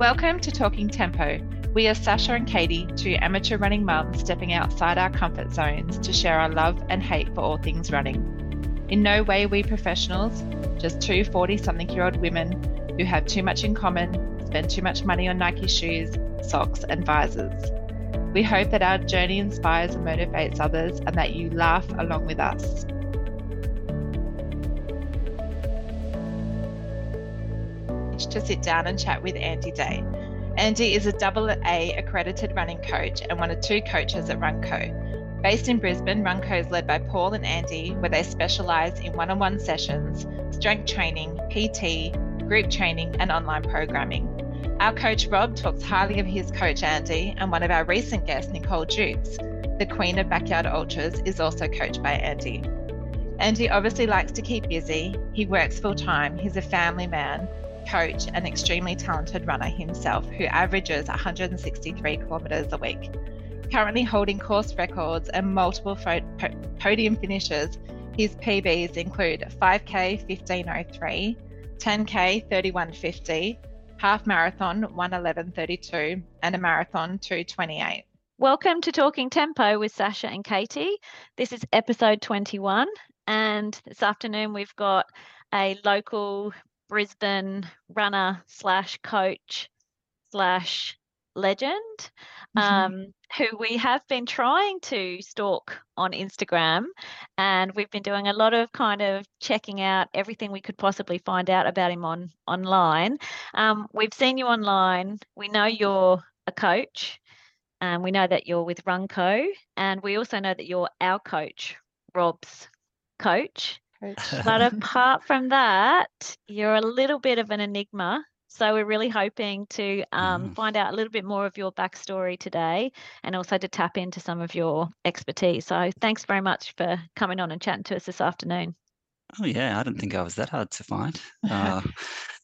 Welcome to Talking Tempo. We are Sasha and Katie, two amateur running mums stepping outside our comfort zones to share our love and hate for all things running. In no way are we professionals, just two 40-something-year-old women who have too much in common, spend too much money on Nike shoes, socks and visors. We hope that our journey inspires and motivates others and that you laugh along with us. To sit down and chat with Andy Day. Andy is a AA accredited running coach and one of two coaches at RunCo. Based in Brisbane, RunCo is led by Paul and Andy, where they specialise in one-on-one sessions, strength training, PT, group training and online programming. Our coach Rob talks highly of his coach Andy, and one of our recent guests, Nicole Jukes, the queen of backyard ultras, is also coached by Andy. Andy obviously likes to keep busy, he works full-time, he's a family man, coach and extremely talented runner himself who averages 163 kilometres a week. Currently holding course records and multiple podium finishes, his PBs include 5k 15:03, 10k 31:50, half marathon 1:11:32 and a marathon 2:28. Welcome to Talking Tempo with Sasha and Katie. This is episode 21 and this afternoon we've got a local Brisbane runner slash coach slash legend who we have been trying to stalk on Instagram, and we've been doing a lot of kind of checking out everything we could possibly find out about him online. We've seen you online. We know you're a coach and we know that you're with RunCo, and we also know that you're our coach, Rob's coach. But apart from that, you're a little bit of an enigma. So we're really hoping to find out a little bit more of your backstory today and also to tap into some of your expertise. So thanks very much for coming on and chatting to us this afternoon. Oh, yeah. I didn't think I was that hard to find. Find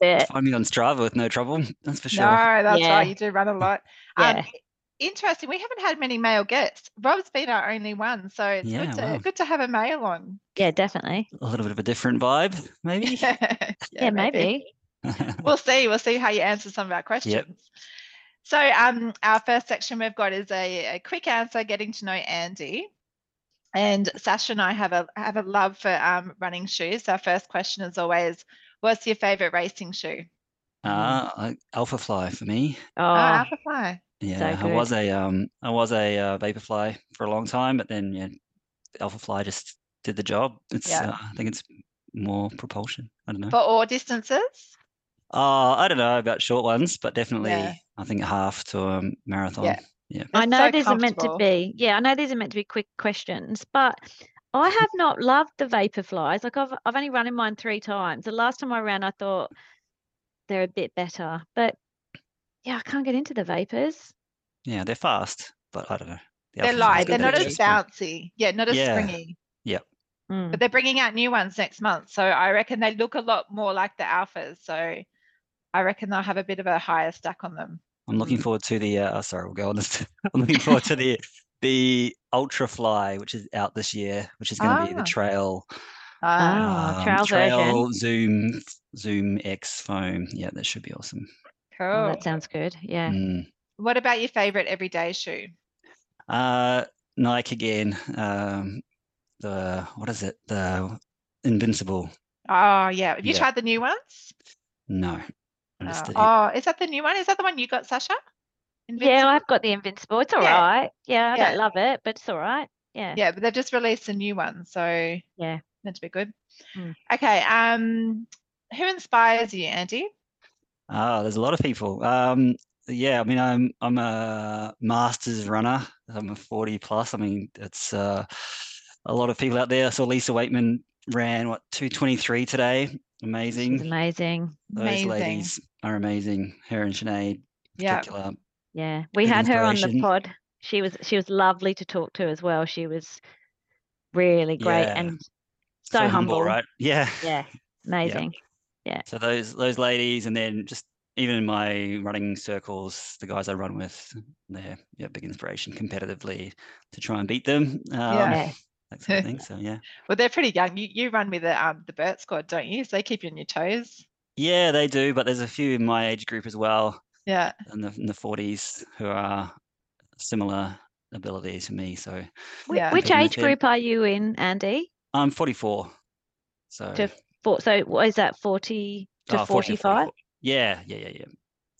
me on Strava with no trouble. That's for sure. No, that's right. You do run a lot. Interesting. We haven't had many male guests. Rob's been our only one, so it's good to have a male on. Yeah, definitely. A little bit of a different vibe, maybe. maybe. We'll see how you answer some of our questions. Yep. So our first section we've got is a quick answer, getting to know Andy. And Sasha and I have a love for running shoes. So our first question is always, what's your favourite racing shoe? Alpha Fly for me. Alpha Fly. Yeah, so I was a Vaporfly for a long time, but then Alphafly just did the job. It's I think it's more propulsion. I don't know. For all distances? I don't know about short ones, but definitely I think half to a marathon. Yeah. I know these are meant to be. Yeah, I know these are meant to be quick questions, but I have not loved the Vaporflies. Like I've only run in mine 3 times. The last time I ran, I thought they're a bit better, but. Yeah, I can't get into the Vapors. Yeah, they're fast, but I don't know. They're light. They're not as bouncy. Yeah, not as springy. Yeah. Mm. But they're bringing out new ones next month, so I reckon they look a lot more like the Alphas. So I reckon they'll have a bit of a higher stack on them. I'm looking forward to the. We'll go on this. I'm looking forward to the Ultrafly, which is out this year, which is going to be the trail. Trail version. Zoom X foam. Yeah, that should be awesome. Cool. Oh, that sounds good. Yeah. Mm. What about your favorite everyday shoe? Nike again. The Invincible. Oh yeah. Have you tried the new ones? No. Is that the new one? Is that the one you got, Sasha? Invincible? Yeah, I've got the Invincible. It's all right. Yeah, I don't love it, but it's all right. Yeah. Yeah, but they've just released a new one, so meant to be good. Mm. Okay. Who inspires you, Andy? There's a lot of people. I'm a masters runner. I'm a 40 plus. I mean, it's a lot of people out there. I saw Lisa Waitman ran 2:23 today. Amazing. She's amazing. Those ladies are amazing. Her and Sinead. Yeah. Yeah. We had her on the pod. She was lovely to talk to as well. She was really great and so humble, right? Yeah. Yeah. Amazing. Yeah. Yeah. So those ladies, and then just even in my running circles, the guys I run with, they're big inspiration competitively to try and beat them. That sort of thing. So well, they're pretty young. You run with the Burt squad, don't you? So they keep you on your toes. Yeah, they do. But there's a few in my age group as well. yeah, in the 40s who are similar ability to me. So which age group are you in, Andy? I'm 44. So what is that, 40 to 45? Yeah.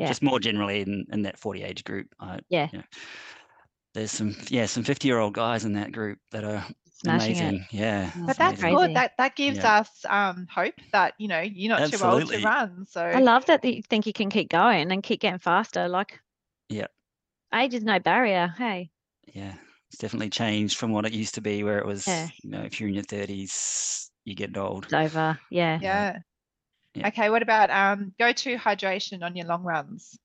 Just more generally in that 40 age group. There's some 50-year-old guys in that group that are smashing amazing. It. Yeah. But that's amazing. Good. That gives us hope that, you know, you're not too old to run. So I love that you think you can keep going and keep getting faster. Like, yeah, age is no barrier. Hey. Yeah, it's definitely changed from what it used to be, where it was, you know, if you're in your 30s, you get old. It's over. Yeah. Yeah. Yeah. Okay. What about go-to hydration on your long runs?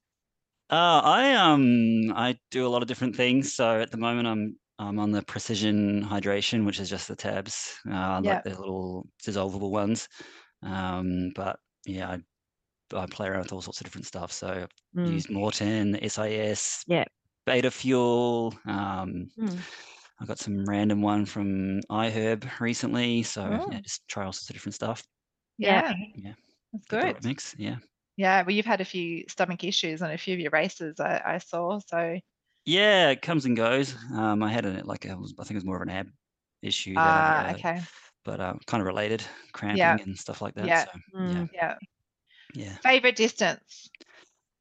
I do a lot of different things. So at the moment, I'm on the Precision Hydration, which is just the tabs, like the little dissolvable ones. But yeah, I play around with all sorts of different stuff. So I've used Morten, SIS, Beta Fuel. I got some random one from iHerb recently. So just try all sorts of different stuff. Yeah. That's good. Right mix. Yeah. Yeah, well, you've had a few stomach issues on a few of your races, I saw. So yeah, it comes and goes. I had I think it was more of an ab issue. Okay. But kind of related, cramping and stuff like that. Yeah. So, yeah. Favorite distance?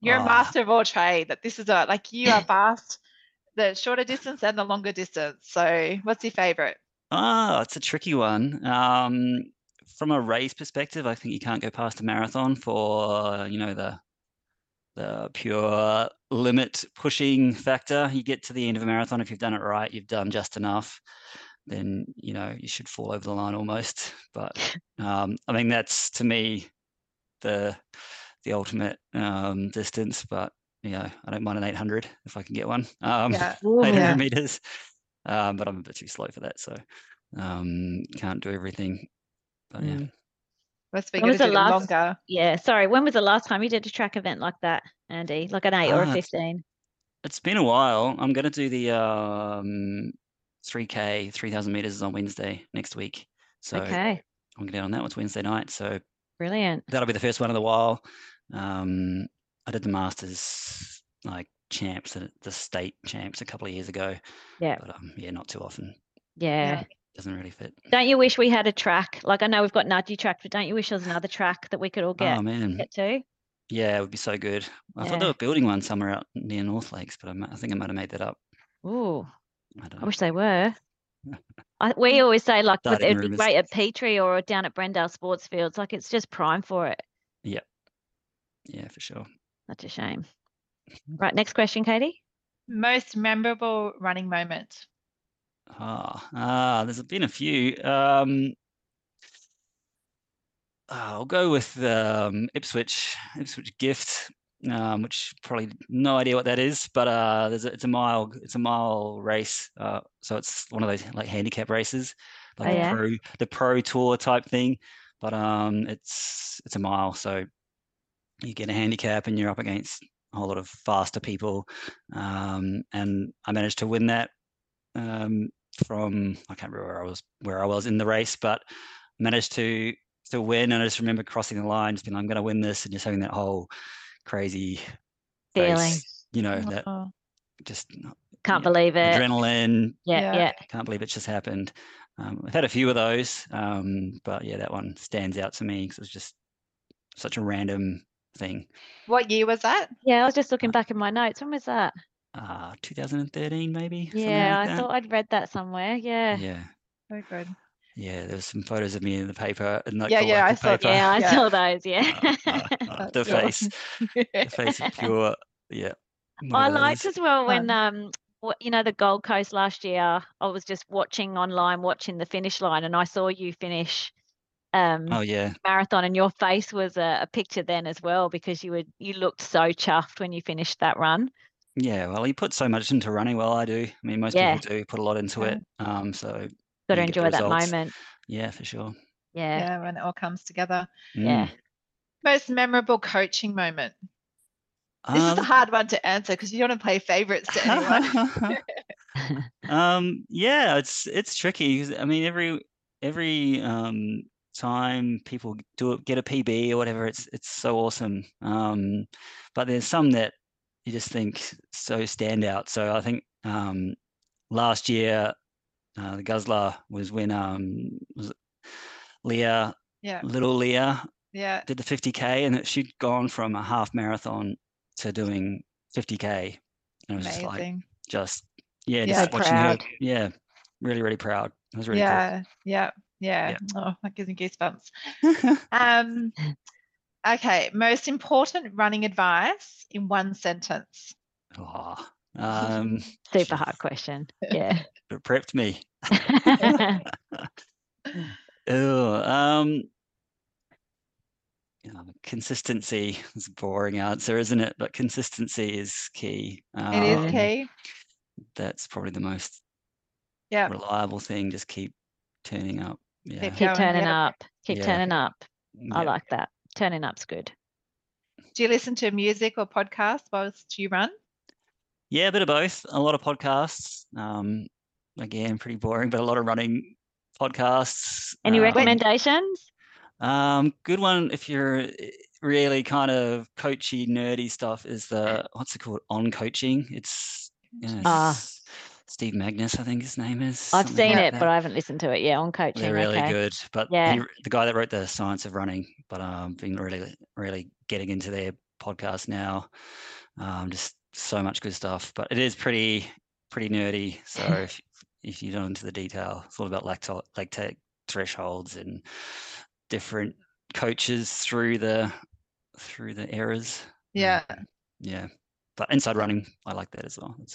You're a master of all trade. That this is you are fast, the shorter distance and the longer distance. So what's your favorite? It's a tricky one. From a race perspective, I think you can't go past a marathon for, you know, the pure limit pushing factor. You get to the end of a marathon, if you've done it right, you've done just enough, then, you know, you should fall over the line almost. But I mean, that's to me the ultimate distance. But, you know, I don't mind an 800 if I can get one. 800 meters. But I'm a bit too slow for that, so can't do everything. But yeah. When was the last time you did a track event like that, Andy? Like an 8 or a 15? It's been a while. I'm going to do the 3K, 3,000 meters on Wednesday next week. So I'm going to get on that. It's Wednesday night. So brilliant. That'll be the first one in a while. I did the Masters champs, the state champs a couple of years ago. Yeah. But not too often. Yeah. Doesn't really fit. Don't you wish we had a track? Like, I know we've got Nudgee track, but don't you wish there was another track that we could all get to? Yeah, it would be so good. I thought they were building one somewhere out near North Lakes, but I think I might have made that up. Ooh, I wish they were. We always say it would be great at Petrie or down at Brendale Sports Fields. Like, it's just prime for it. Yeah. Yeah, for sure. That's a shame. Right, next question, Katie. Most memorable running moment. There's been a few. I'll go with Ipswich Gift, which probably no idea what that is, but it's a mile race. So it's one of those handicap races, the pro tour type thing. But it's a mile, so you get a handicap and you're up against a whole lot of faster people. And I managed to win that. From I can't remember where I was in the race, but managed to win. And I just remember crossing the line, just being like, I'm going to win this, and just having that whole crazy feeling, that just can't believe it, adrenaline. Yeah, can't believe it just happened. I've had a few of those, but yeah, that one stands out to me because it was just such a random thing. What year was that? Yeah, I was just looking back in my notes. When was that? 2013 maybe. Yeah, I thought I'd read that somewhere. Yeah. Yeah. Very good. Yeah, there was some photos of me in the paper. I saw those. Yeah. The face. The face of pure. Yeah. I liked as well when the Gold Coast last year. I was just watching the finish line, and I saw you finish. Marathon, and your face was a picture then as well, because you looked so chuffed when you finished that run. Yeah, well, you put so much into running. Well, I do. I mean, most people do put a lot into it. So got to enjoy that moment. Yeah, for sure. Yeah. Yeah, when it all comes together. Mm. Yeah. Most memorable coaching moment. This is a hard one to answer because you don't want to play favourites to anyone. Yeah, it's tricky. I mean, every time people get a PB or whatever, it's so awesome. But there's some that you just think so standout. So I think last year the Guzzler was when was it Leah, little Leah, did the 50K, and that she'd gone from a half marathon to doing 50K. And it was amazing. Just watching proud. Her. Yeah. Really, really proud. It was really cool. Oh, that gives me goosebumps. Okay. Most important running advice in one sentence. Oh, super hard question. Yeah. It prepped me. Consistency is a boring answer, isn't it? But consistency is key. It is key. That's probably the most reliable thing. Just keep turning up. Yeah. Keep turning up. Keep turning up. I like that. Turning up's good. Do you listen to music or podcasts whilst you run? Yeah, a bit of both. A lot of podcasts. Again, pretty boring, but a lot of running podcasts. Any recommendations? Good one if you're really kind of coachy, nerdy stuff is the, what's it called? On Coaching. It's Steve Magness, I think his name is. I've seen it, but I haven't listened to it. Yeah, On Coaching. They're really good. But the guy that wrote The Science of Running, but been really, really getting into their podcast now. Just so much good stuff. But it is pretty nerdy. So if you don't into the detail, it's all about lactate thresholds and different coaches through the eras. But inside running, I like that as well. That's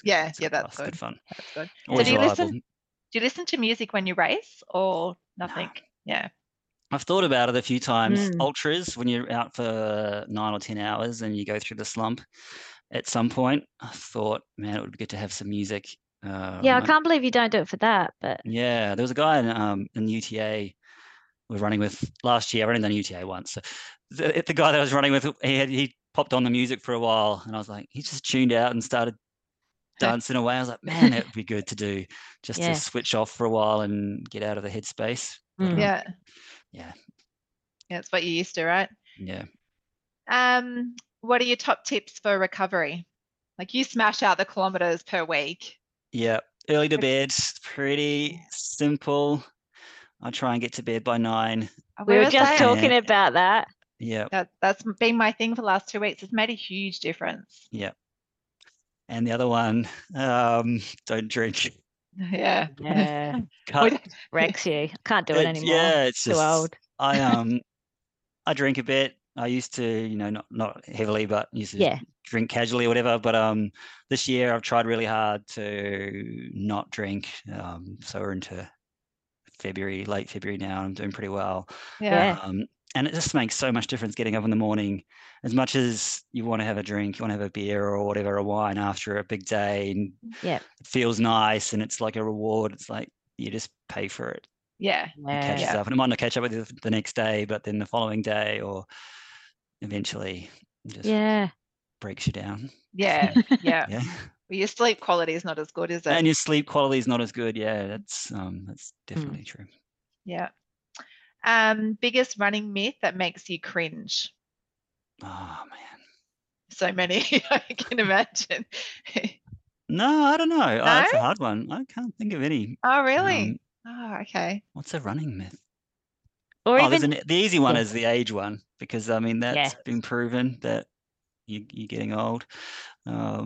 good fun. That's good. Always reliable. Do you listen to music when you race or nothing? No. Yeah, I've thought about it a few times. Ultras, when you're out for 9 or 10 hours and you go through the slump at some point, I thought, man, it would be good to have some music. I can't believe you don't do it for that. But yeah, there was a guy in UTA we're running with last year. I've only done UTA once. So the guy that I was running with, he popped on the music for a while, and I was like, he just tuned out and started dancing away. I was like, man, it'd be good to do just to switch off for a while and get out of the headspace. Yeah, it's what you're used to, right? Yeah. What are your top tips for recovery? Like, you smash out the kilometers per week. Yeah, early to bed, pretty simple. I try and get to bed by 9. We were just talking about that. Yeah. That's been my thing for the last 2 weeks. It's made a huge difference. Yeah. And the other one, don't drink. Yeah. Yeah. Wrecks you. Can't do it anymore. Yeah, it's just, too old. I drink a bit. I used to, not heavily, but used to drink casually or whatever. But this year I've tried really hard to not drink. So we're into February, late February now, and I'm doing pretty well. Yeah. And it just makes so much difference getting up in the morning. As much as you want to have a drink, you want to have a beer or whatever, a wine after a big day, and it feels nice and it's like a reward. It's like you just pay for it. Yeah. It catches up, and it might not catch up with you the next day, but then the following day, or eventually just breaks you down. Yeah. Yeah. Yeah. Well, your sleep quality is not as good, is it? And your sleep quality is not as good. Yeah, that's definitely true. Yeah. Biggest running myth that makes you cringe? Oh, man. So many, I can imagine. No, I don't know. No? Oh, that's a hard one. I can't think of any. Oh, really? Okay. What's a running myth? Or the easy one is the age one, because, I mean, that's been proven that you're getting old. There's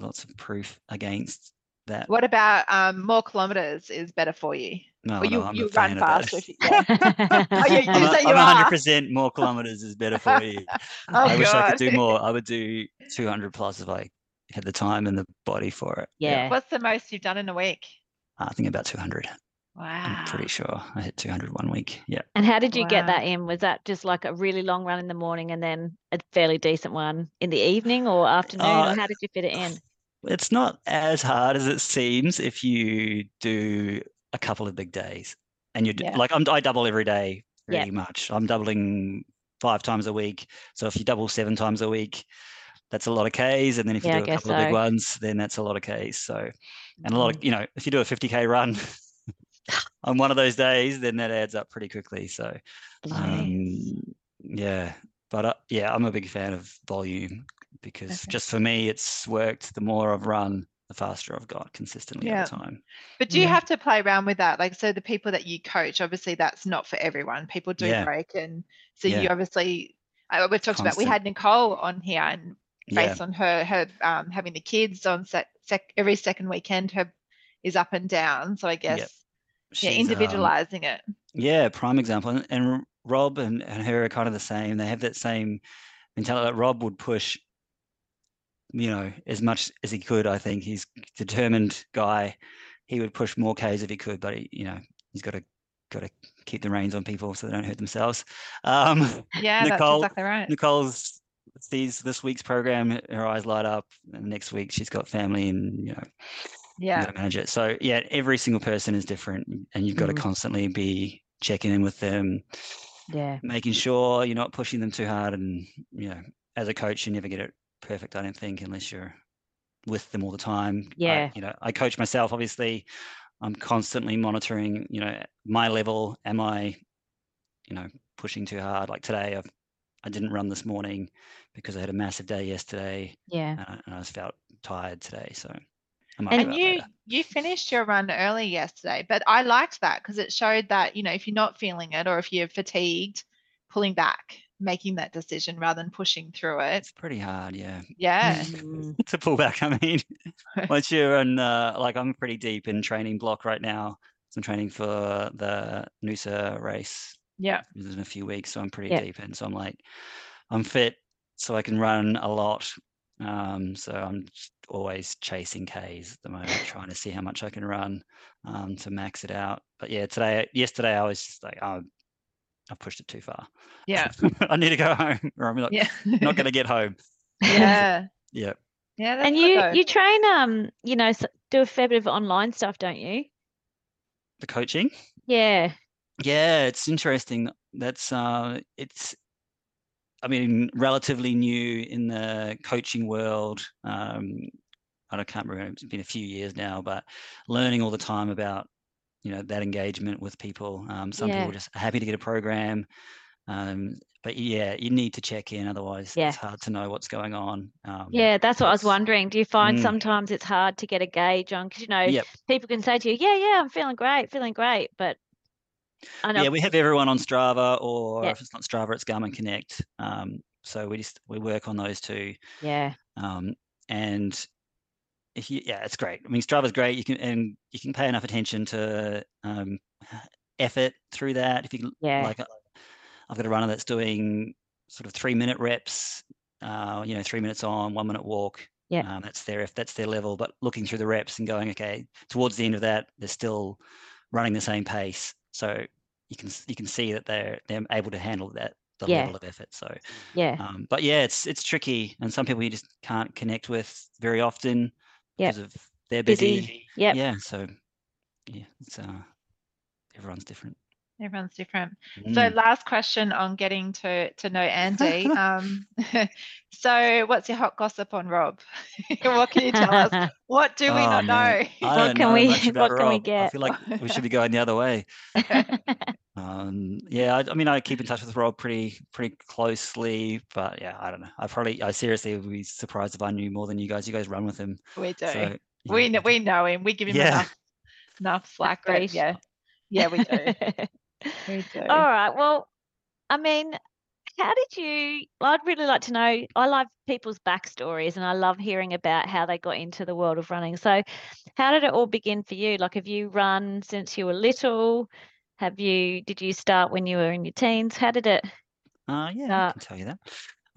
lots of proof against that. What about more kilometers is better for you? No, you run faster. I'm 100% more kilometers is better for you. Wish I could do more. I would do 200 plus if I had the time and the body for it. Yeah. What's the most you've done in a week? I think about 200. Wow. I'm pretty sure I hit 200 1 week. Yeah. And how did you get that in? Was that just like a really long run in the morning and then a fairly decent one in the evening or afternoon? Or how did you fit it in? It's not as hard as it seems if you do a couple of big days. And I double every day pretty much. I'm doubling 5 times a week. So if you double 7 times a week, that's a lot of Ks. And then if you do a couple of big ones, then that's a lot of Ks. So, and a lot of, if you do a 50K run on one of those days, then that adds up pretty quickly. So I'm a big fan of volume because just for me, it's worked. The more I've run, the faster I've got consistently over time. But do you have to play around with that? Like, so the people that you coach, obviously that's not for everyone. People do break. And so you obviously, we talked about, we had Nicole on here, and based on her having the kids on every second weekend, her is up and down. So I guess, individualizing it. Yeah, prime example. And Rob and her are kind of the same. They have that same mentality. Like Rob would push, you know, as much as he could. I think he's a determined guy. He would push more Ks if he could, but he, you know, he's got to keep the reins on people so they don't hurt themselves. That's exactly right. Nicole's sees this week's program, her eyes light up, and next week she's got family, and you know, you gotta manage it. So yeah, every single person is different, and you've got to constantly be checking in with them, making sure you're not pushing them too hard. And you know, as a coach, you never get it perfect, I don't think, unless you're with them all the time. You know, I coach myself, obviously. I'm constantly monitoring, you know, my level. Am I, you know, pushing too hard? Like today, I didn't run this morning because I had a massive day yesterday. And I just felt tired today. So you finished your run early yesterday, but I liked that because it showed that, you know, if you're not feeling it or if you're fatigued, pulling back, making that decision rather than pushing through it. It's pretty hard, to pull back. I mean, once you're in, like I'm pretty deep in training block right now. So I'm training for the Noosa race. Yeah, in a few weeks, so I'm pretty deep in. So I'm like, I'm fit, so I can run a lot. So I'm always chasing Ks at the moment, trying to see how much I can run to max it out. But yeah, yesterday I was just like, oh, I pushed it too far. Yeah, I need to go home, or I'm not going to get home. And you train, you know, do a fair bit of online stuff, don't you? The coaching. Yeah, it's interesting. That's relatively new in the coaching world. I can't remember. It's been a few years now, but learning all the time about, you know, that engagement with people. Some people are just happy to get a program. But yeah, you need to check in. Otherwise, it's hard to know what's going on. That's what I was wondering. Do you find sometimes it's hard to get a gauge on? Because, you know, people can say to you, I'm feeling great. But we have everyone on Strava, or if it's not Strava, it's Garmin Connect. So we work on those two. And it's great. I mean, Strava's great. You can pay enough attention to effort through that. If you can, like, I've got a runner that's doing sort of 3-minute reps. 3 minutes on, 1 minute walk. That's their level. But looking through the reps and going, okay, towards the end of that, they're still running the same pace. So you can see that they're able to handle that level of effort. So but it's tricky, and some people you just can't connect with very often because of they're busy. It's everyone's different. So last question on getting to know Andy. So what's your hot gossip on Rob? What can you tell us? What do we not know? What can we get? I feel like we should be going the other way. I keep in touch with Rob pretty closely, but I don't know. I seriously would be surprised if I knew more than you guys. You guys run with him. We do. So, we know him. We give him enough slack. But, we do. We do. All right. Well, I mean, how did you? I'd really like to know. I love people's backstories, and I love hearing about how they got into the world of running. So, how did it all begin for you? Like, have you run since you were little? Did you start when you were in your teens? How did it? I can tell you that.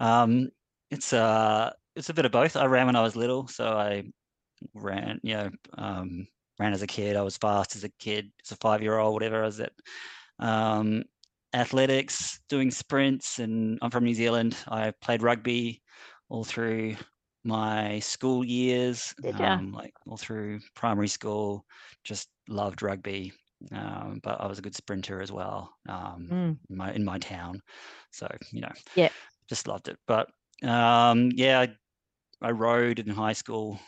It's a bit of both. I ran when I was little, so I ran. Ran as a kid. I was fast as a kid, as a 5-year-old, whatever. I was at athletics, doing sprints, and I'm from New Zealand. I played rugby all through my school years, like all through primary school. Just loved rugby, but I was a good sprinter as well in my town. So just loved it. But I rowed in high school.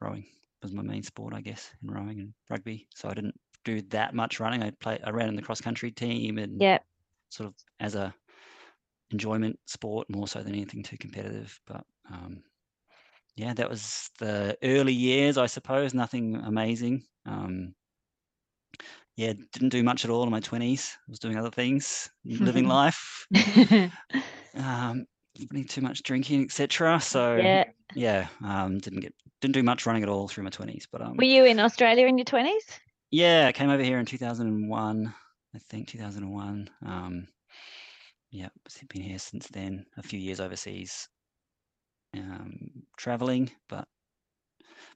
Rowing was my main sport, I guess, in rowing and rugby. So I didn't do that much running. I ran in the cross country team and sort of as a enjoyment sport more so than anything too competitive. But yeah, that was the early years, I suppose. Nothing amazing. Yeah, didn't do much at all in my 20s. I was doing other things, living life. Too much drinking, etc. So yeah, didn't do much running at all through my 20s. But were you in Australia in your 20s? Yeah, I came over here in 2001. I think 2001. Yeah, been here since then. A few years overseas, traveling, but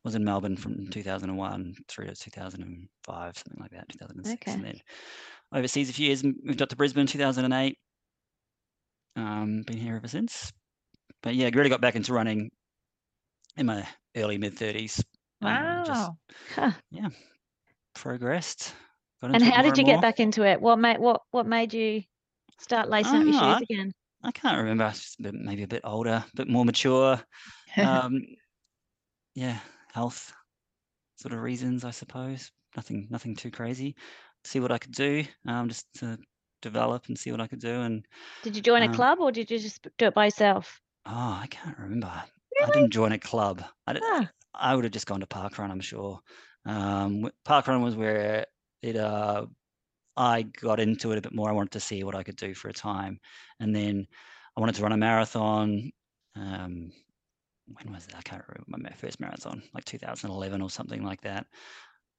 was in Melbourne from 2001 through to 2005, something like that, 2006, okay. And then overseas a few years. Moved up to Brisbane in 2008. Been here ever since. But yeah, really got back into running in my early mid 30s. Wow. Yeah, progressed. And how did you get back into it? What made you start lacing up your shoes again? I can't remember. I was just maybe a bit older, a bit more mature. Yeah, health sort of reasons, I suppose. Nothing too crazy. See what I could do, just to develop and see what I could do. And did you join a club, or did you just do it by yourself? Oh, I can't remember. Really? I didn't join a club. I would have just gone to parkrun, I'm sure. Parkrun was where it I got into it a bit more. I wanted to see what I could do for a time, and then I wanted to run a marathon. When was it? I can't remember my first marathon, like 2011 or something like that. I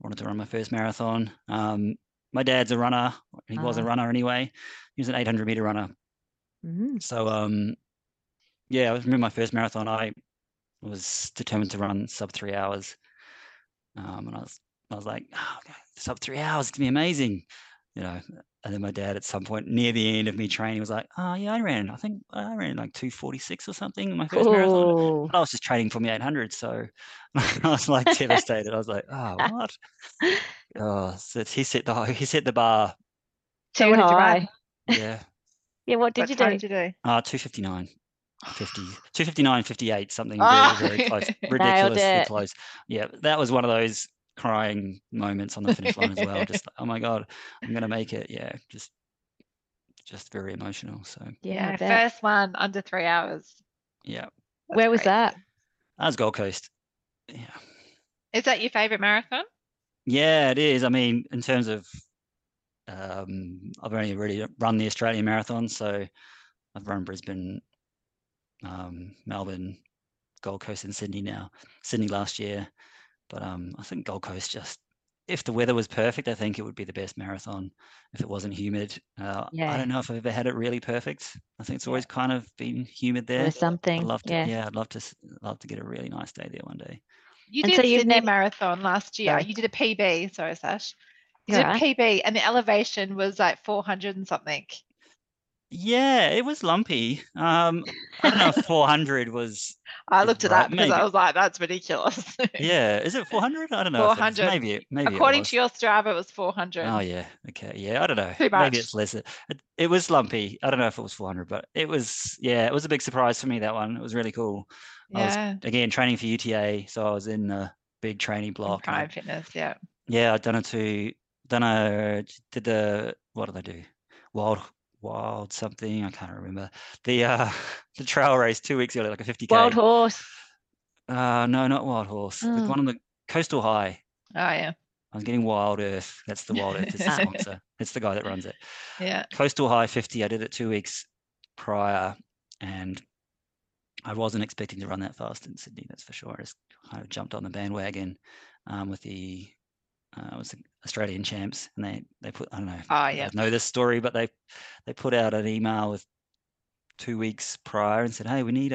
wanted to run my first marathon. My dad's a runner. He was a runner anyway. He was an 800 meter runner. Mm-hmm. So yeah, I remember my first marathon. I was determined to run sub 3 hours, and I was like, oh, sub 3 hours, it's gonna be amazing, you know. And then my dad, at some point near the end of me training, was like, oh yeah, I ran like 2:46 or something in my first marathon. But I was just training for my 800. So I was like devastated. I was like, oh, what? So he set the bar too high. Yeah. Yeah, what did you do? What time did you do? 2:59. 2:59.58, something very, very close. Ridiculously close. Yeah, that was one of those crying moments on the finish line as well. Just like, oh my god, I'm gonna make it. Yeah, just very emotional. So yeah, first one under 3 hours. Yeah, that's where was that? That was Gold Coast. Yeah. Is that your favorite marathon? Yeah, it is. I mean, in terms of I've only really run the Australian marathon, so I've run Brisbane, Melbourne, Gold Coast, and Sydney now. Sydney last year. But I think Gold Coast, just if the weather was perfect, I think it would be the best marathon if it wasn't humid. I don't know if I've ever had it really perfect. I think it's always kind of been humid there. There's something. I'd love to get a really nice day there one day. You did Sydney Marathon last year. Sorry. You did a PB. Sorry, Sash. You did a PB, and the elevation was like 400 and something. Yeah, it was lumpy. I don't know if 400 was. I looked it up because I was like, that's ridiculous. Yeah, is it 400? I don't know. 400. Maybe. According to your Strava, it was 400. Oh yeah. Okay. Yeah, I don't know. Too much. Maybe it's less. It was lumpy. I don't know if it was 400, but it was. Yeah, it was a big surprise for me, that one. It was really cool. Yeah. I was again training for UTA, so I was in the big training block. Prime Fitness. Yeah. Yeah, I'd done it to. What did I do? Wild something, I can't remember. The trail race 2 weeks earlier, like a 50K. Wild Horse. No, not Wild Horse. Oh. The one on the Coastal High. Oh yeah. I was getting Wild Earth. That's the Wild Earth. It's the sponsor. It's the guy that runs it. Yeah. Coastal High 50. I did it 2 weeks prior, and I wasn't expecting to run that fast in Sydney. That's for sure. I just kind of jumped on the bandwagon with the. It was the Australian champs, and they put, I don't know if you know this story, but they put out an email with 2 weeks prior and said, hey, we need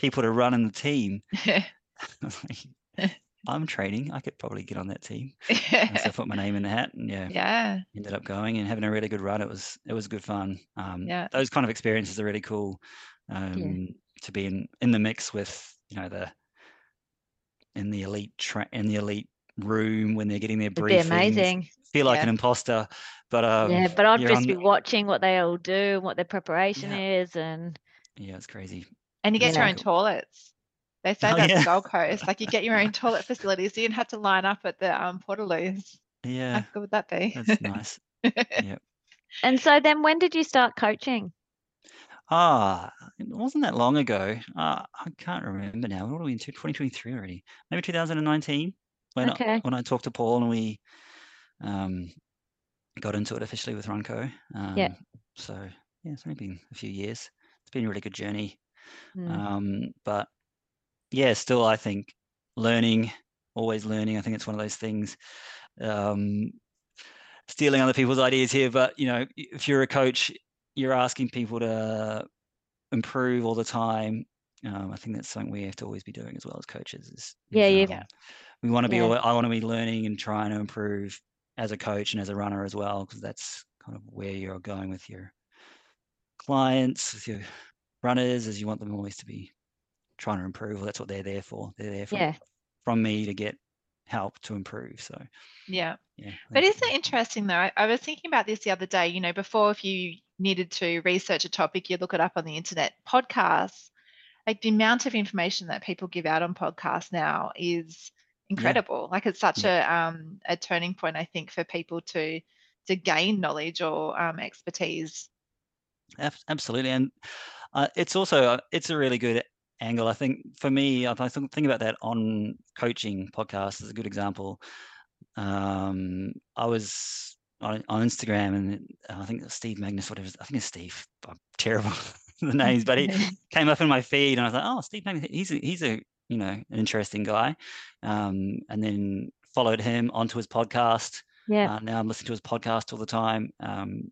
people to run in the team. I'm training. I could probably get on that team. And so I put my name in the hat, and ended up going and having a really good run. It was good fun. Those kind of experiences are really cool to be in the mix with, you know, in the elite room when they're getting their briefings. It'd be amazing. Feel like an imposter, but but I'd just be watching what they all do and what their preparation is, and it's crazy. And you get your own toilets. They say that's Gold Coast. Like, you get your own toilet facilities. You didn't have to line up at the Portaloos. Yeah, how good would that be? That's nice. Yep. And so then, when did you start coaching? It wasn't that long ago. I can't remember now. What are we into? 2023 already? Maybe 2019 when I talked to Paul and we got into it officially with RunCo. So yeah, it's only been a few years. It's been a really good journey. But yeah, still I think learning, always learning. I think it's one of those things. Stealing other people's ideas here, but you know, if you're a coach, you're asking people to improve all the time. I think that's something we have to always be doing as well as coaches. We want to be. I want to be learning and trying to improve as a coach and as a runner as well, because that's kind of where you're going with your clients, with your runners, is you want them always to be trying to improve. Well, that's what they're there for. They're there from me to get help to improve. So but isn't it interesting though? I was thinking about this the other day. You know, before, if you needed to research a topic, you look it up on the internet. Podcasts, like the amount of information that people give out on podcasts now is incredible. Like it's such a turning point, I think, for people to gain knowledge or expertise. Absolutely. And it's also it's a really good angle. I think for me, I think about that on coaching. Podcasts is a good example. I was on Instagram, and I think Steve Magness, whatever, I think it's Steve. I'm terrible the names, but he came up in my feed, and I was like, oh, Steve Magness, he's a you know, an interesting guy. And then followed him onto his podcast. Now I'm listening to his podcast all the time. And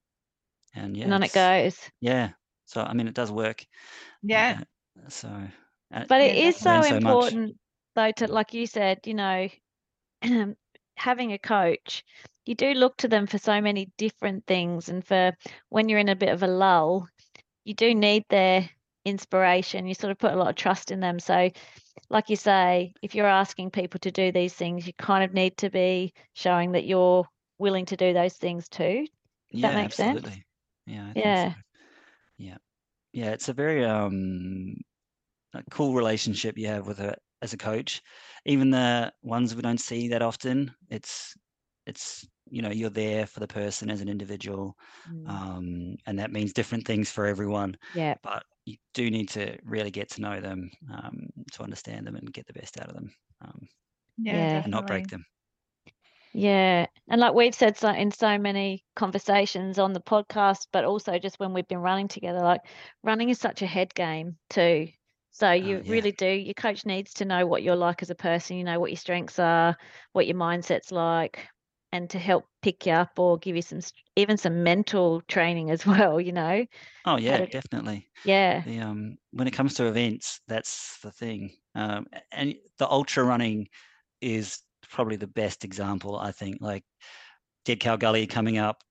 on it goes. So I mean, it does work. But it is so important, though, to, like you said, you know, having a coach, you do look to them for so many different things, and for when you're in a bit of a lull, you do need their inspiration. You sort of put a lot of trust in them. So like you say, if you're asking people to do these things, you kind of need to be showing that you're willing to do those things too. Does that make sense? Yeah, it's a very a cool relationship you have with her as a coach, even the ones we don't see that often. It's you know, you're there for the person as an individual, and that means different things for everyone. But you do need to really get to know them, to understand them and get the best out of them, and not break them. And like we've said, so in so many conversations on the podcast, but also just when we've been running together, like running is such a head game too. So you really do, your coach needs to know what you're like as a person, you know, what your strengths are, what your mindset's like, and to help pick you up or give you some, even some mental training as well, you know. Definitely. When it comes to events, that's the thing. And the ultra running is probably the best example, I think. Like Dead Cow Gully coming up,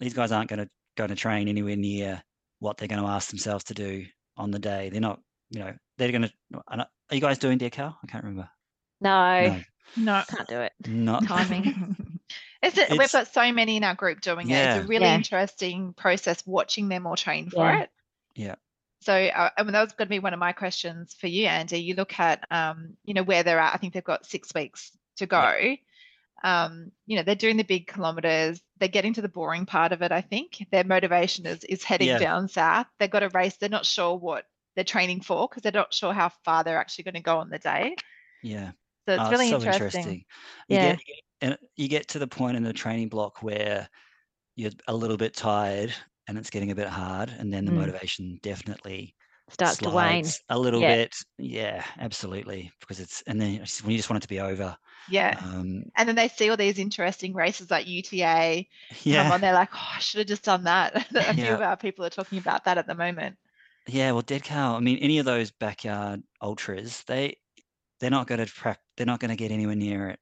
these guys aren't going to train anywhere near what they're going to ask themselves to do on the day. They're not, you know, they're going to, are you guys doing Dead Cow? I can't remember. No, can't do it. Not timing. We've got so many in our group doing it. It's a really interesting process watching them all train for it. So I mean, that was going to be one of my questions for you, Andy. You look at, you know, where they're at. I think they've got 6 weeks to go. You know, they're doing the big kilometers. They're getting to the boring part of it, I think. Their motivation is heading down south. They've got a race. They're not sure what they're training for because they're not sure how far they're actually going to go on the day. So it's really interesting. You get to the point in the training block where you're a little bit tired and it's getting a bit hard, and then the motivation definitely starts to wane a little bit. Absolutely, because it's, and then when you just want it to be over. And then they see all these interesting races like UTA come on. They're like, oh, I should have just done that. A few of our people are talking about that at the moment. Well, Dead Cow, I mean, any of those backyard ultras, they're not going to practice. They're not going to get anywhere near it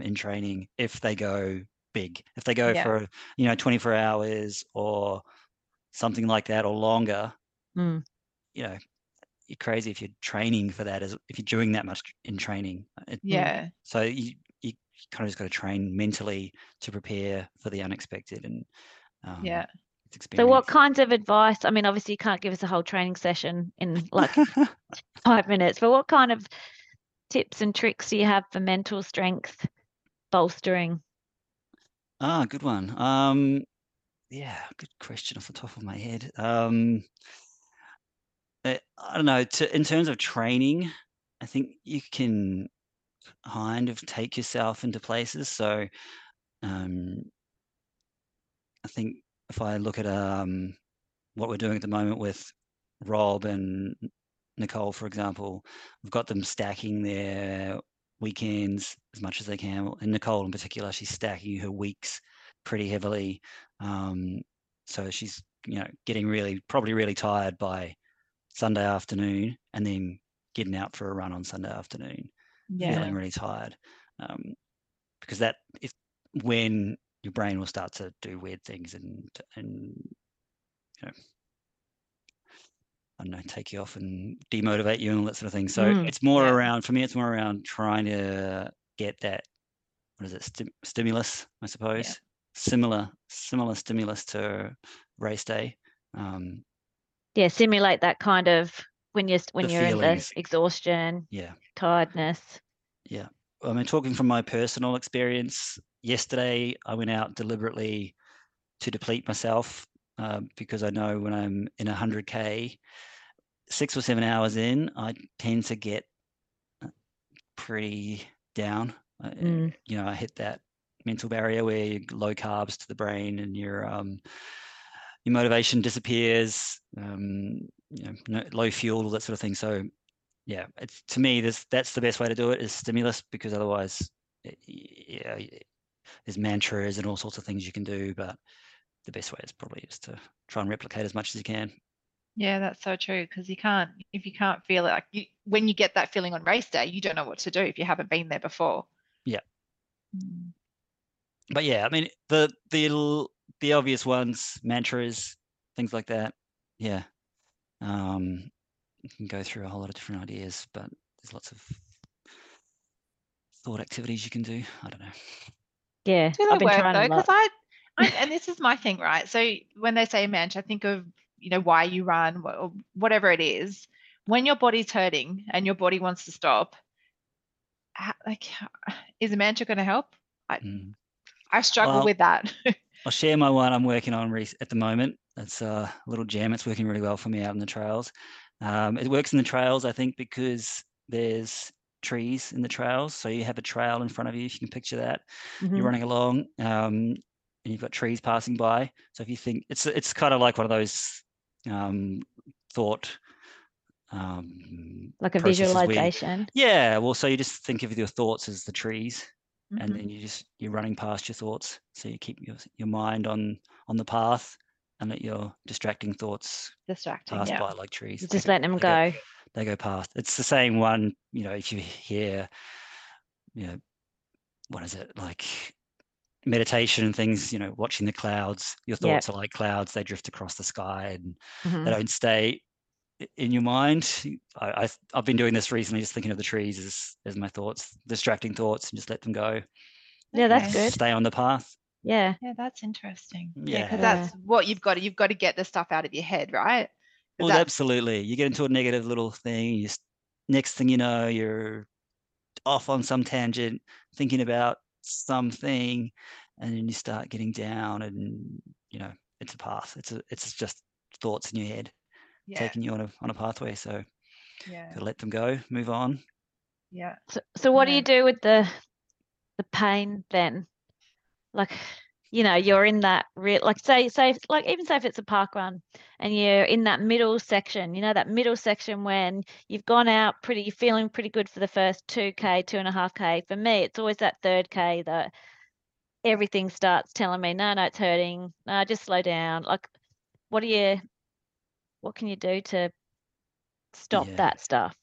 in training if they go big. If they go for, you know, 24 hours or something like that, or longer, you know, you're crazy if you're training for that. If you're doing that much in training, so you kind of just got to train mentally to prepare for the unexpected, and So what kinds of advice? I mean, obviously you can't give us a whole training session in like 5 minutes, but what kind of tips and tricks do you have for mental strength bolstering? Good one. Good question off the top of my head. I don't know, in terms of training, I think you can kind of take yourself into places. So I think if I look at what we're doing at the moment with Rob and Nicole, for example, we've got them stacking their weekends as much as they can. And Nicole in particular, she's stacking her weeks pretty heavily. So she's, you know, getting probably really tired by Sunday afternoon and then getting out for a run on Sunday afternoon, feeling really tired. Because that is when your brain will start to do weird things and you know, I don't know, take you off and demotivate you and all that sort of thing. So it's more around, for me, it's more around trying to get that, what is it, stimulus, I suppose, similar stimulus to race day. Simulate that kind of when you're in this exhaustion, tiredness. Yeah, I mean, talking from my personal experience, yesterday I went out deliberately to deplete myself because I know when I'm in 100K, 6 or 7 hours in, I tend to get pretty down. You know, I hit that mental barrier where you're low carbs to the brain and your motivation disappears, you know, low fuel, all that sort of thing. So yeah, it's, to me, that's the best way to do it, is stimulus, because otherwise there's mantras and all sorts of things you can do, but the best way is probably just to try and replicate as much as you can. Yeah, that's so true, because if you can't feel it, like when you get that feeling on race day, you don't know what to do if you haven't been there before. Yeah. But yeah, I mean, the obvious ones, mantras, things like that. Yeah. You can go through a whole lot of different ideas, but there's lots of thought activities you can do. I don't know. Yeah. It's really work though, because and this is my thing, right? So when they say mantra, think of, you know, why you run or whatever it is. When your body's hurting and your body wants to stop, like, is a mantra going to help? I struggle with that. I'll share my one I'm working on at the moment. It's a little jam. It's working really well for me out in the trails. It works in the trails, I think, because there's trees in the trails. So you have a trail in front of you, if you can picture that. Mm-hmm. You're running along. And you've got trees passing by. So if you think, it's kind of like one of those thought like a visualization. So you just think of your thoughts as the trees, and then you're running past your thoughts. So you keep your mind on the path and let your distracting thoughts pass by like trees. Just let them go. They go past. It's the same one, you know, if you hear, you know, what is it, like meditation and things, you know, watching the clouds, your thoughts are like clouds, they drift across the sky and they don't stay in your mind. I've been doing this recently, just thinking of the trees as my thoughts, distracting thoughts, and just let them go. Yeah, that's good. Stay on the path. Yeah, that's interesting. Yeah, because that's what you've got to get the stuff out of your head, right? Well, absolutely. You get into a negative little thing, next thing you know, you're off on some tangent thinking about something, and then you start getting down, and you know, it's a path, it's just thoughts in your head taking you on a pathway. So gotta let them go, move on. So what do you do with the pain then? Like, you know, you're in that like say if it's a park run and you're in that middle section, you know, that middle section when you've gone out you're feeling pretty good for the first 2K, 2.5K. For me, it's always that third K that everything starts telling me, no, it's hurting. No, just slow down. Like, what can you do to stop that stuff?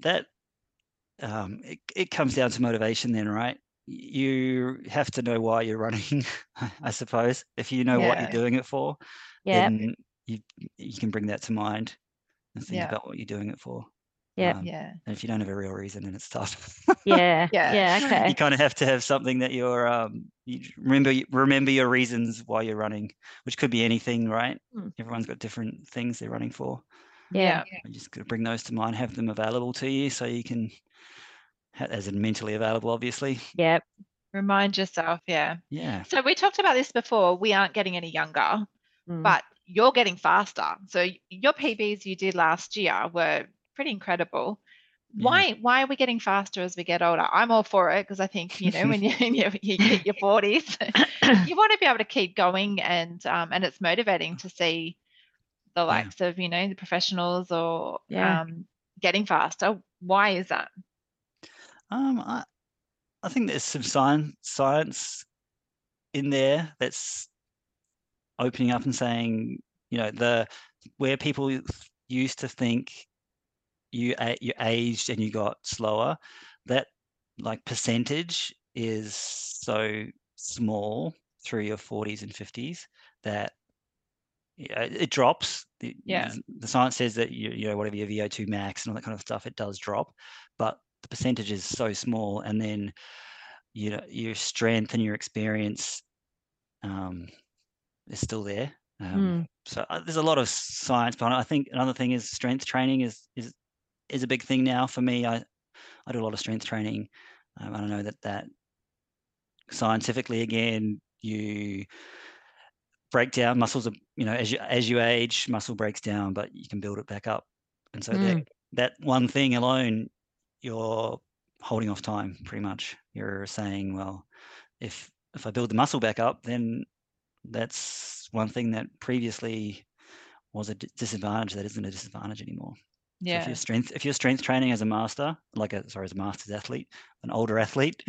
That, it comes down to motivation then, right? You have to know why you're running, I suppose. If you know what you're doing it for, then you can bring that to mind and think about what you're doing it for. And if you don't have a real reason, then it's tough. Okay. You kind of have to have something that you're you remember your reasons why you're running, which could be anything, right? Everyone's got different things they're running for. You just got to bring those to mind, have them available to you, so you can, as in mentally available, obviously. Yep. Remind yourself. Yeah. So we talked about this before. We aren't getting any younger, but you're getting faster. So your PBs you did last year were pretty incredible. Why are we getting faster as we get older? I'm all for it, because I think, you know, when you hit your 40s, you want to be able to keep going, and it's motivating to see the likes of, you know, the professionals or getting faster. Why is that? I think there's some science in there that's opening up and saying, you know, where people used to think you aged and you got slower, that like percentage is so small through your 40s and 50s that it drops. The science says that you know, whatever your VO2 max and all that kind of stuff, it does drop, but the percentage is so small. And then, you know, your strength and your experience is still there. So there's a lot of science behind it. I think another thing is strength training is a big thing now for me. I do a lot of strength training. I don't know that scientifically, again, you break down muscles. You know, as you age, muscle breaks down, but you can build it back up. And so that one thing alone, you're holding off time pretty much. You're saying, well, if I build the muscle back up, then that's one thing that previously was a disadvantage that isn't a disadvantage anymore. Yeah. So if you're strength training as a master, as a master's athlete, an older athlete,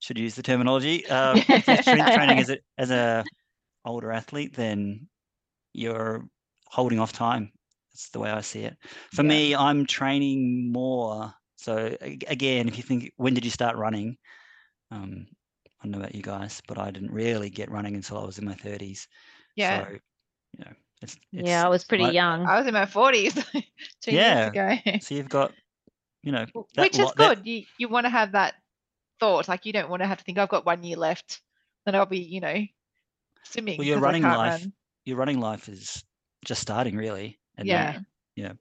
should use the terminology. If you're strength training as a older athlete, then you're holding off time. That's the way I see it. For me, I'm training more. So again, if you think, when did you start running? I don't know about you guys, but I didn't really get running until I was in my 30s. Yeah. So, you know, I was pretty young. I was in my 40s 2 years ago. So you've got, you know, which is good. You want to have that thought, like you don't want to have to think, I've got 1 year left, then I'll be, you know, swimming. Well, your running life is just starting, really. And then, you know,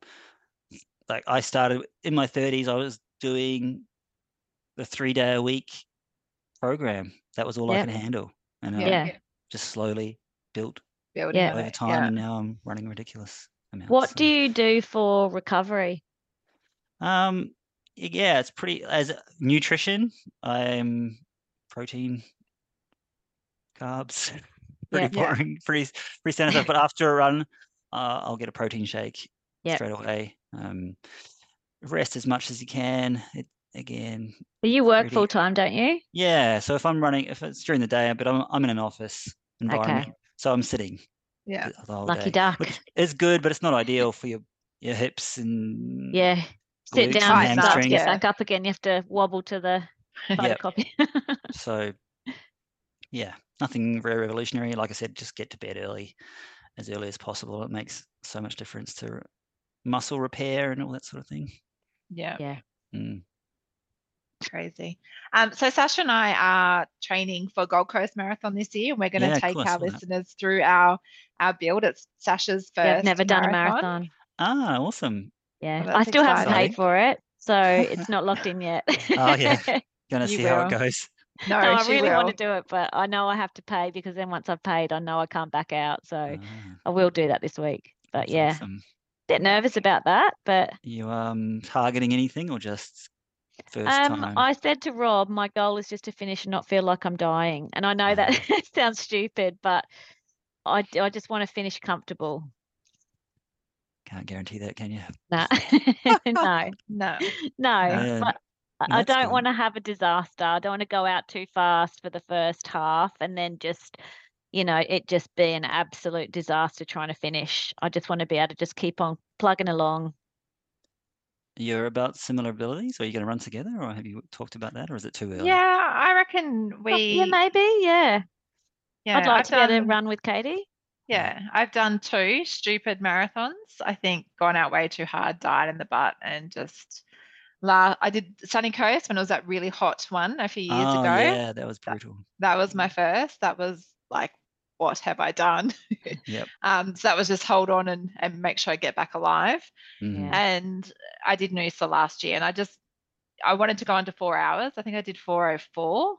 like I started in my 30s. I was doing the 3-day-a-week program. That was all I could handle, and I just slowly built over time, and now I'm running ridiculous amounts. What do you do for recovery? It's pretty, as nutrition, I'm protein, carbs, pretty boring, pretty standard stuff. But after a run, I'll get a protein shake straight away. Rest as much as you can. You work full time, don't you? Yeah. So if it's during the day, but I'm in an office environment, so I'm sitting. Yeah. The whole Lucky day. Duck. Which is good, but it's not ideal for your hips and sit down and hamstrings. Get back up again. You have to wobble to the photocopy. So nothing very revolutionary. Like I said, just get to bed early as possible. It makes so much difference to muscle repair and all that sort of thing. Yeah. Yeah. Mm. Crazy. So Sasha and I are training for Gold Coast Marathon this year, and we're going to take our listeners through our build. It's Sasha's first. I've never done a marathon. Ah, awesome. Yeah, well, I still haven't paid for it, so it's not locked in yet. Oh yeah, gonna see how it goes. No, I really want to do it, but I know I have to pay, because then once I've paid, I know I can't back out. So I will do that this week. But awesome. Bit nervous about that. But you targeting anything or just? First time. I said to Rob, my goal is just to finish and not feel like I'm dying. And I know that sounds stupid, but I just want to finish comfortable. Can't guarantee that, can you? Nah. No. But I don't want to have a disaster. I don't want to go out too fast for the first half and then just, you know, it just be an absolute disaster trying to finish. I just want to be able to just keep on plugging along. You're about similar abilities, or are you going to run together, or have you talked about that, or is it too early? Yeah, I reckon maybe. I'd like to be able to run with Katie. Yeah, I've done 2 stupid marathons. I think gone out way too hard, died in the butt, and just I did Sunny Coast when it was that really hot one a few years ago. Yeah, that was brutal. That was my first. That was like, what have I done? Yep. So that was just hold on and make sure I get back alive. Mm-hmm. And I did Noosa last year, and I wanted to go into 4 hours. I think I did 4:04.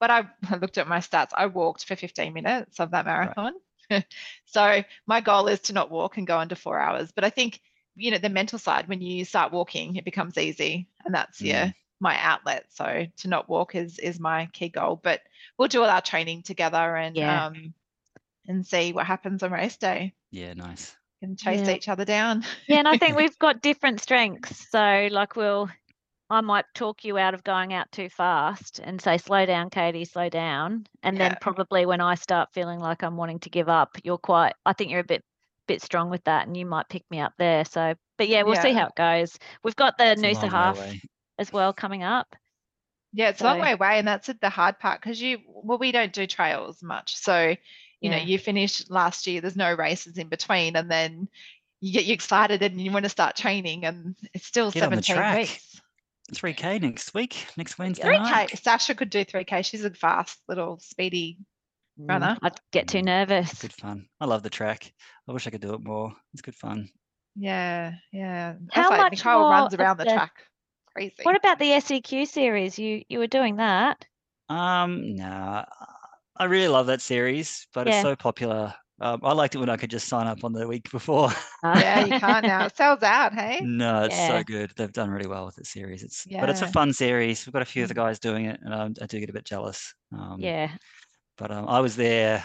but I looked at my stats. I walked for 15 minutes of that marathon. Right. So my goal is to not walk and go under 4 hours. But I think, you know, the mental side, when you start walking, it becomes easy. And that's my outlet. So to not walk is my key goal. But we'll do all our training together and see what happens on race day. Yeah, nice. And chase each other down. Yeah, and I think we've got different strengths. So like I might talk you out of going out too fast and say, slow down, Katie, slow down. And then probably when I start feeling like I'm wanting to give up, I think you're a bit strong with that, and you might pick me up there. So, but yeah, we'll see how it goes. We've got the Noosa half as well coming up. Yeah, it's a long way away, and that's the hard part because we don't do trails much. So, you know, you finished last year, there's no races in between, and then you get excited and you want to start training, and it's still 17 weeks. 3K next Wednesday. 3K. Night. Sasha could do 3K. She's a fast little speedy runner. I'd get too nervous. Good fun. I love the track. I wish I could do it more. It's good fun. Yeah, yeah. How much Nicole more runs around the track? Crazy. What about the SEQ series? You were doing that? No, I really love that series, but it's so popular. I liked it when I could just sign up on the week before. Yeah, you can't now. It sells out, hey? No, it's so good. They've done really well with the series. But it's a fun series. We've got a few of the guys doing it, and I do get a bit jealous. But I was there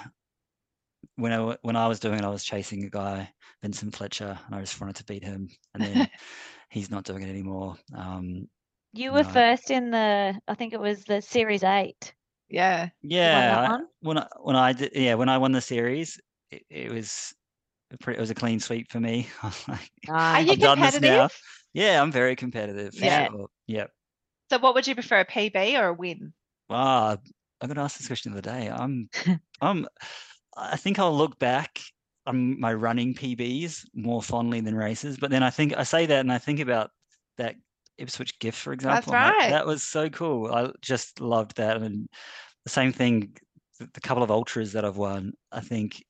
when I was doing it. I was chasing a guy, Vincent Fletcher, and I just wanted to beat him. And then he's not doing it anymore. You were first in I think it was the Series 8. Yeah. Yeah. When I won the series. It was a clean sweep for me. I'm like, I've done this now. Yeah, I'm very competitive. Yeah. Sure. Yep. So what would you prefer, a PB or a win? Wow, I'm going to ask this question the other day. I think I'll look back on my running PBs more fondly than races. But then I say that, and I think about that Ipswich Gift, for example. That's right. That was so cool. I just loved that. And the same thing, the couple of ultras that I've won, I think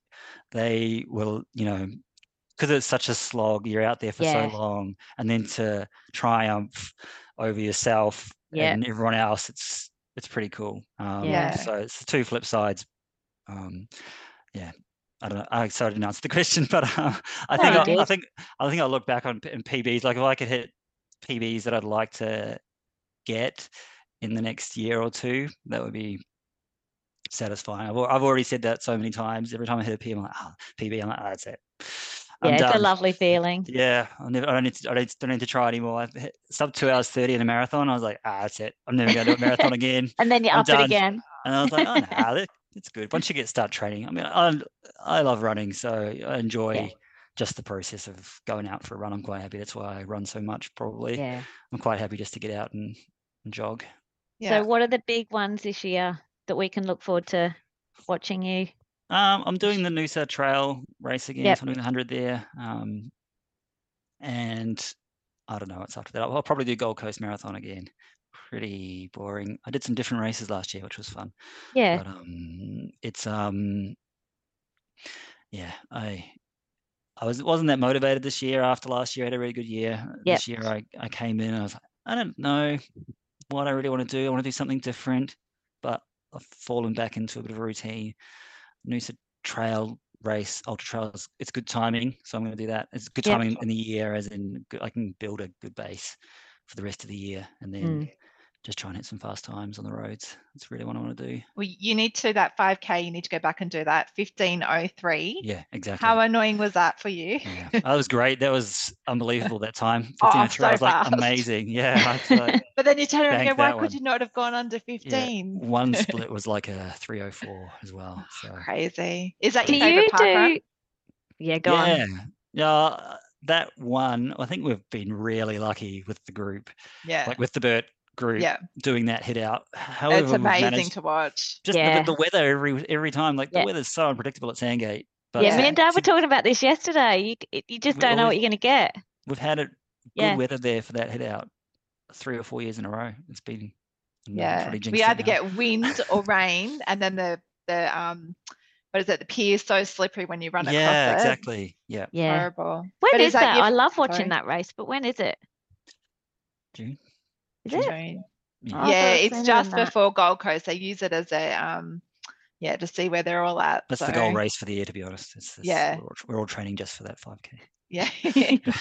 they will, you know, because it's such a slog, you're out there for so long, and then to triumph over yourself and everyone else, it's pretty cool. So it's the two flip sides. I don't know. I'm sorry I didn't answer the question, but I think I'll look back on PBs. Like if I could hit PBs that I'd like to get in the next year or two, that would be satisfying. I've already said that so many times. Every time I hit a PB, I'm like, oh, that's it. It's a lovely feeling. Yeah, I don't need to try anymore. I hit sub 2:30 in a marathon. I was like, that's it. I'm never going to do a marathon again. And then you're up it again. And I was like, it's good. Once you start training, I mean, I love running, so I enjoy just the process of going out for a run. I'm quite happy. That's why I run so much, probably. Yeah. I'm quite happy just to get out and jog. Yeah. So what are the big ones this year that we can look forward to watching you? I'm doing the Noosa Trail Race again. Yep. So I'm doing the 100 there. And I don't know what's after that. I'll probably do Gold Coast Marathon again. Pretty boring. I did some different races last year, which was fun. Yeah. But I wasn't that motivated this year after last year. I had a really good year. Yep. This year I came in and I was like, I don't know what I really want to do. I want to do something different. But I've fallen back into a bit of a routine. Noosa Trail Race, Ultra Trails, it's good timing. So I'm going to do that. It's good timing in the year, as in I can build a good base for the rest of the year, and then just try and hit some fast times on the roads. That's really what I want to do. Well, you need to, that 5K, you need to go back and do that 15:03. Yeah, exactly. How annoying was that for you? Yeah. That was great. That was unbelievable that time. 15:03 was like amazing. Yeah. But then you turn around and go, why could you not have gone under 15? Yeah. One split was like a 3:04 as well. So. Crazy. Is that your favorite park run? Yeah, go on. Yeah, that one, I think we've been really lucky with the group. Yeah. Like with the Burt group doing that hit out. However, it's amazing to watch. Just the weather every time. Like the weather's so unpredictable at Sandgate. But me and Dad were talking about this yesterday. You just don't know what you're going to get. We've had it good weather there for that hit out 3 or 4 years in a row. It's been we either get wind or rain, and then the what is it? The pier's so slippery when you run across it. Yeah, exactly. Yeah, yeah. Horrible. When is that? I love watching that race, but when is it? June. Is it? Yeah, it's just before Gold Coast. They use it as a yeah, to see where they're all at. That's the goal race for the year, to be honest. It's this, yeah, we're all training just for that 5K. Yeah.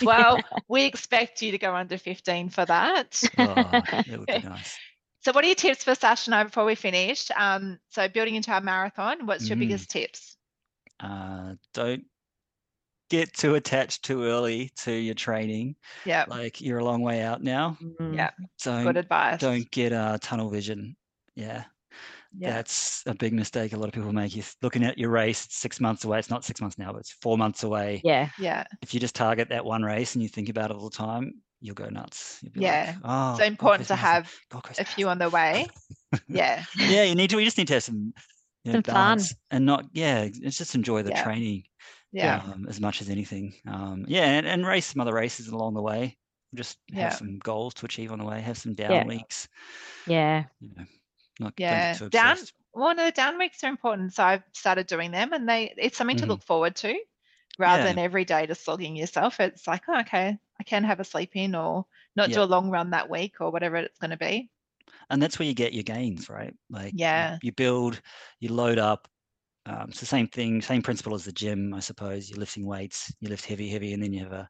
Well, we expect you to go under 15 for that. That would be nice. So what are your tips for Sasha and I before we finish? So building into our marathon, what's your biggest tips? Don't get too attached too early to your training. Yeah. Like, you're a long way out now. Yeah. Good advice. Don't get tunnel vision. Yeah. Yeah. That's a big mistake a lot of people make. You're looking at your race, it's 6 months away. It's not 6 months now, but it's 4 months away. Yeah. Yeah. If you just target that one race and you think about it all the time, you'll go nuts. You'll be like, oh, so important to have a few on the way. Yeah. Yeah, you just need to have some, some balance fun. And not, just enjoy the training as much as anything. And race some other races along the way. Just have some goals to achieve on the way, have some down weeks. Yeah. The down weeks are important. So I've started doing them, and it's something to look forward to rather than every day just slogging yourself. It's like, oh, okay, I can have a sleep in or not do a long run that week or whatever it's going to be. And that's where you get your gains, right? Like, you build, you load up. It's the same thing, same principle as the gym, I suppose. You're lifting weights, you lift heavy, and then you have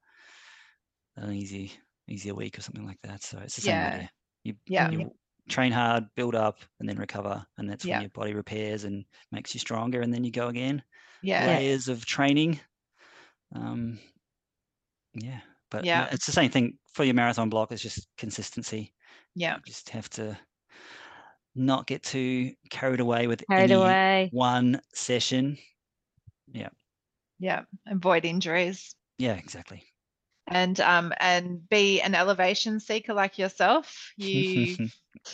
an easier week or something like that. So it's the same idea. You train hard, build up, and then recover, and that's when your body repairs and makes you stronger, and then you go again. Layers of training. No, it's the same thing for your marathon block. It's just consistency. You just have to not get too carried away with one session. Avoid injuries. Exactly. And be an elevation seeker like yourself. You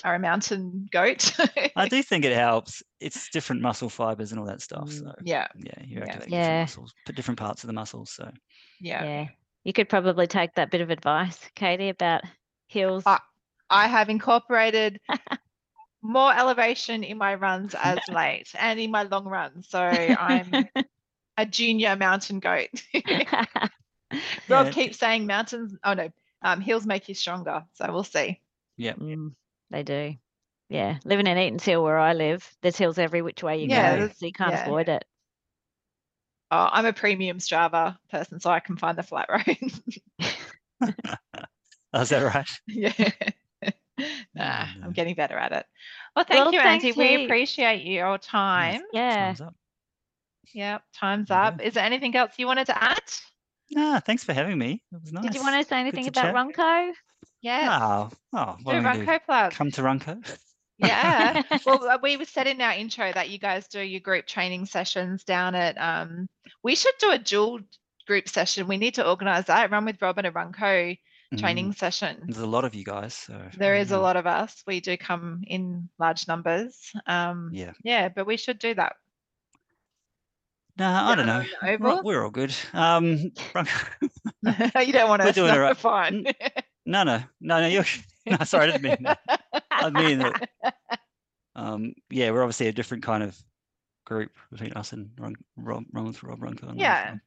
are a mountain goat. I do think it helps. It's different muscle fibers and all that stuff. So you're activating different muscles, but different parts of the muscles. So you could probably take that bit of advice, Katie, about hills. I have incorporated more elevation in my runs as late and in my long runs. So I'm a junior mountain goat. Rob keeps saying hills make you stronger, so we'll see. They do. Living in Eaton's Hill, where I live, there's hills every which way you go, so you can't avoid it. I'm a premium Strava person, so I can find the flat road. Is that right? I'm getting better at it. Well, thank you, Andy. We appreciate your time. Time's up. Time's up. Is there anything else you wanted to add? No, thanks for having me. It was nice. Did you want to say anything about RunCo? RunCo plug. Come to RunCo. Well, we said in our intro that you guys do your group training sessions down at. We should do a dual group session. We need to organise that. Run with Rob and a RunCo training session. There's a lot of you guys. So. There is a lot of us. We do come in large numbers. But we should do that. I don't know. We're all good. You don't want to. We're doing all right. Fine. No. Sorry, I didn't mean that. I mean that. We're obviously a different kind of group between us and Rob RunCo.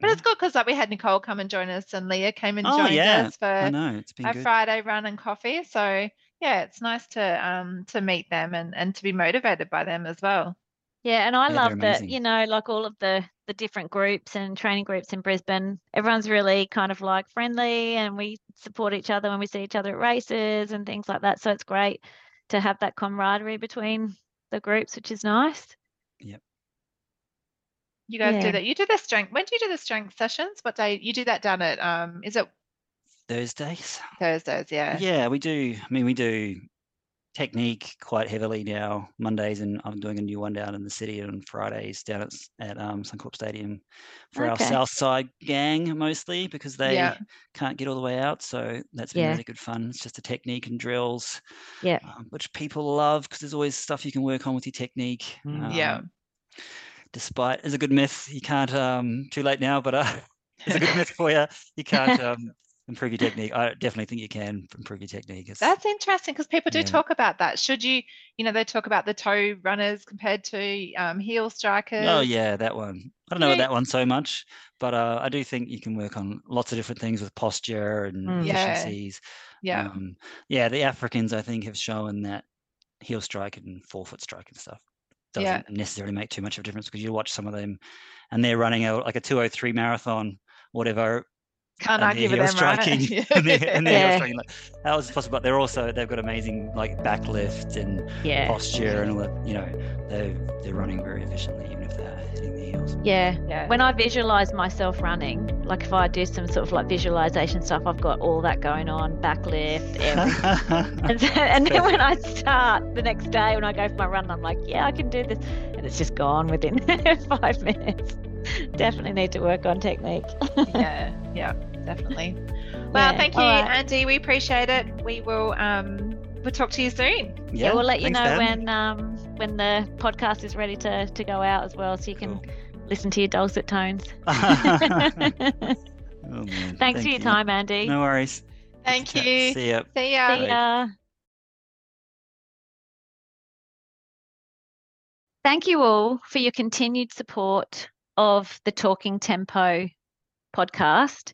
But it's good because we had Nicole come and join us, and Leah came and joined us for our Friday run and coffee. So it's nice to meet them and to be motivated by them as well. Yeah, and I love that, like all of the different groups and training groups in Brisbane, everyone's really kind of like friendly, and we support each other when we see each other at races and things like that. So it's great to have that camaraderie between the groups, which is nice. Yep. You guys do that. You do the strength. When do you do the strength sessions? What day? You do that down at, is it? Thursdays, we do. I mean, we do technique quite heavily now, Mondays, and I'm doing a new one down in the city, and Fridays down at Suncorp Stadium for our Southside gang, mostly because they can't get all the way out. So that's been really good fun. It's just a technique and drills, which people love because there's always stuff you can work on with your technique. Despite, it's a good myth. You can't, too late now, but it's a good myth for you. You can't, improve your technique. I definitely think you can improve your technique. That's interesting because people do talk about that. Should you, they talk about the toe runners compared to heel strikers. Oh yeah, that one. I don't know about that one so much, but I do think you can work on lots of different things with posture and efficiencies. Yeah. The Africans, I think, have shown that heel strike and forefoot strike and stuff doesn't necessarily make too much of a difference, because you watch some of them and they're running like a 2:03 marathon, whatever. Can't argue with them, striking, right? and they're striking. Like, how is it possible? But they've got amazing like backlift and posture and all that. You know, they're running very efficiently, even if they're hitting the heels. Yeah. When I visualize myself running, like if I do some sort of like visualization stuff, I've got all that going on, backlift, everything. and then when I start the next day, when I go for my run, I'm like, I can do this, and it's just gone within 5 minutes. Definitely need to work on technique. yeah, definitely. Well, thank you, Andy. We appreciate it. We will we'll talk to you soon. Yeah, we'll let you know when the podcast is ready to go out as well, so you can listen to your dulcet tones. Thanks for your time, Andy. No worries. Thank you. See ya. Thank you all for your continued support of the Talking Tempo podcast.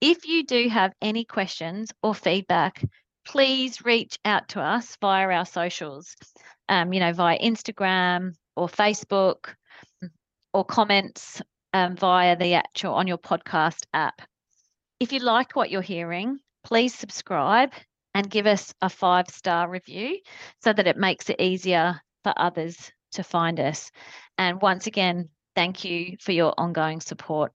If you do have any questions or feedback, please reach out to us via our socials, via Instagram or Facebook, or comments via the actual on your podcast app. If you liked what you're hearing, please subscribe and give us a 5-star review so that it makes it easier for others to find us. And once again, thank you for your ongoing support.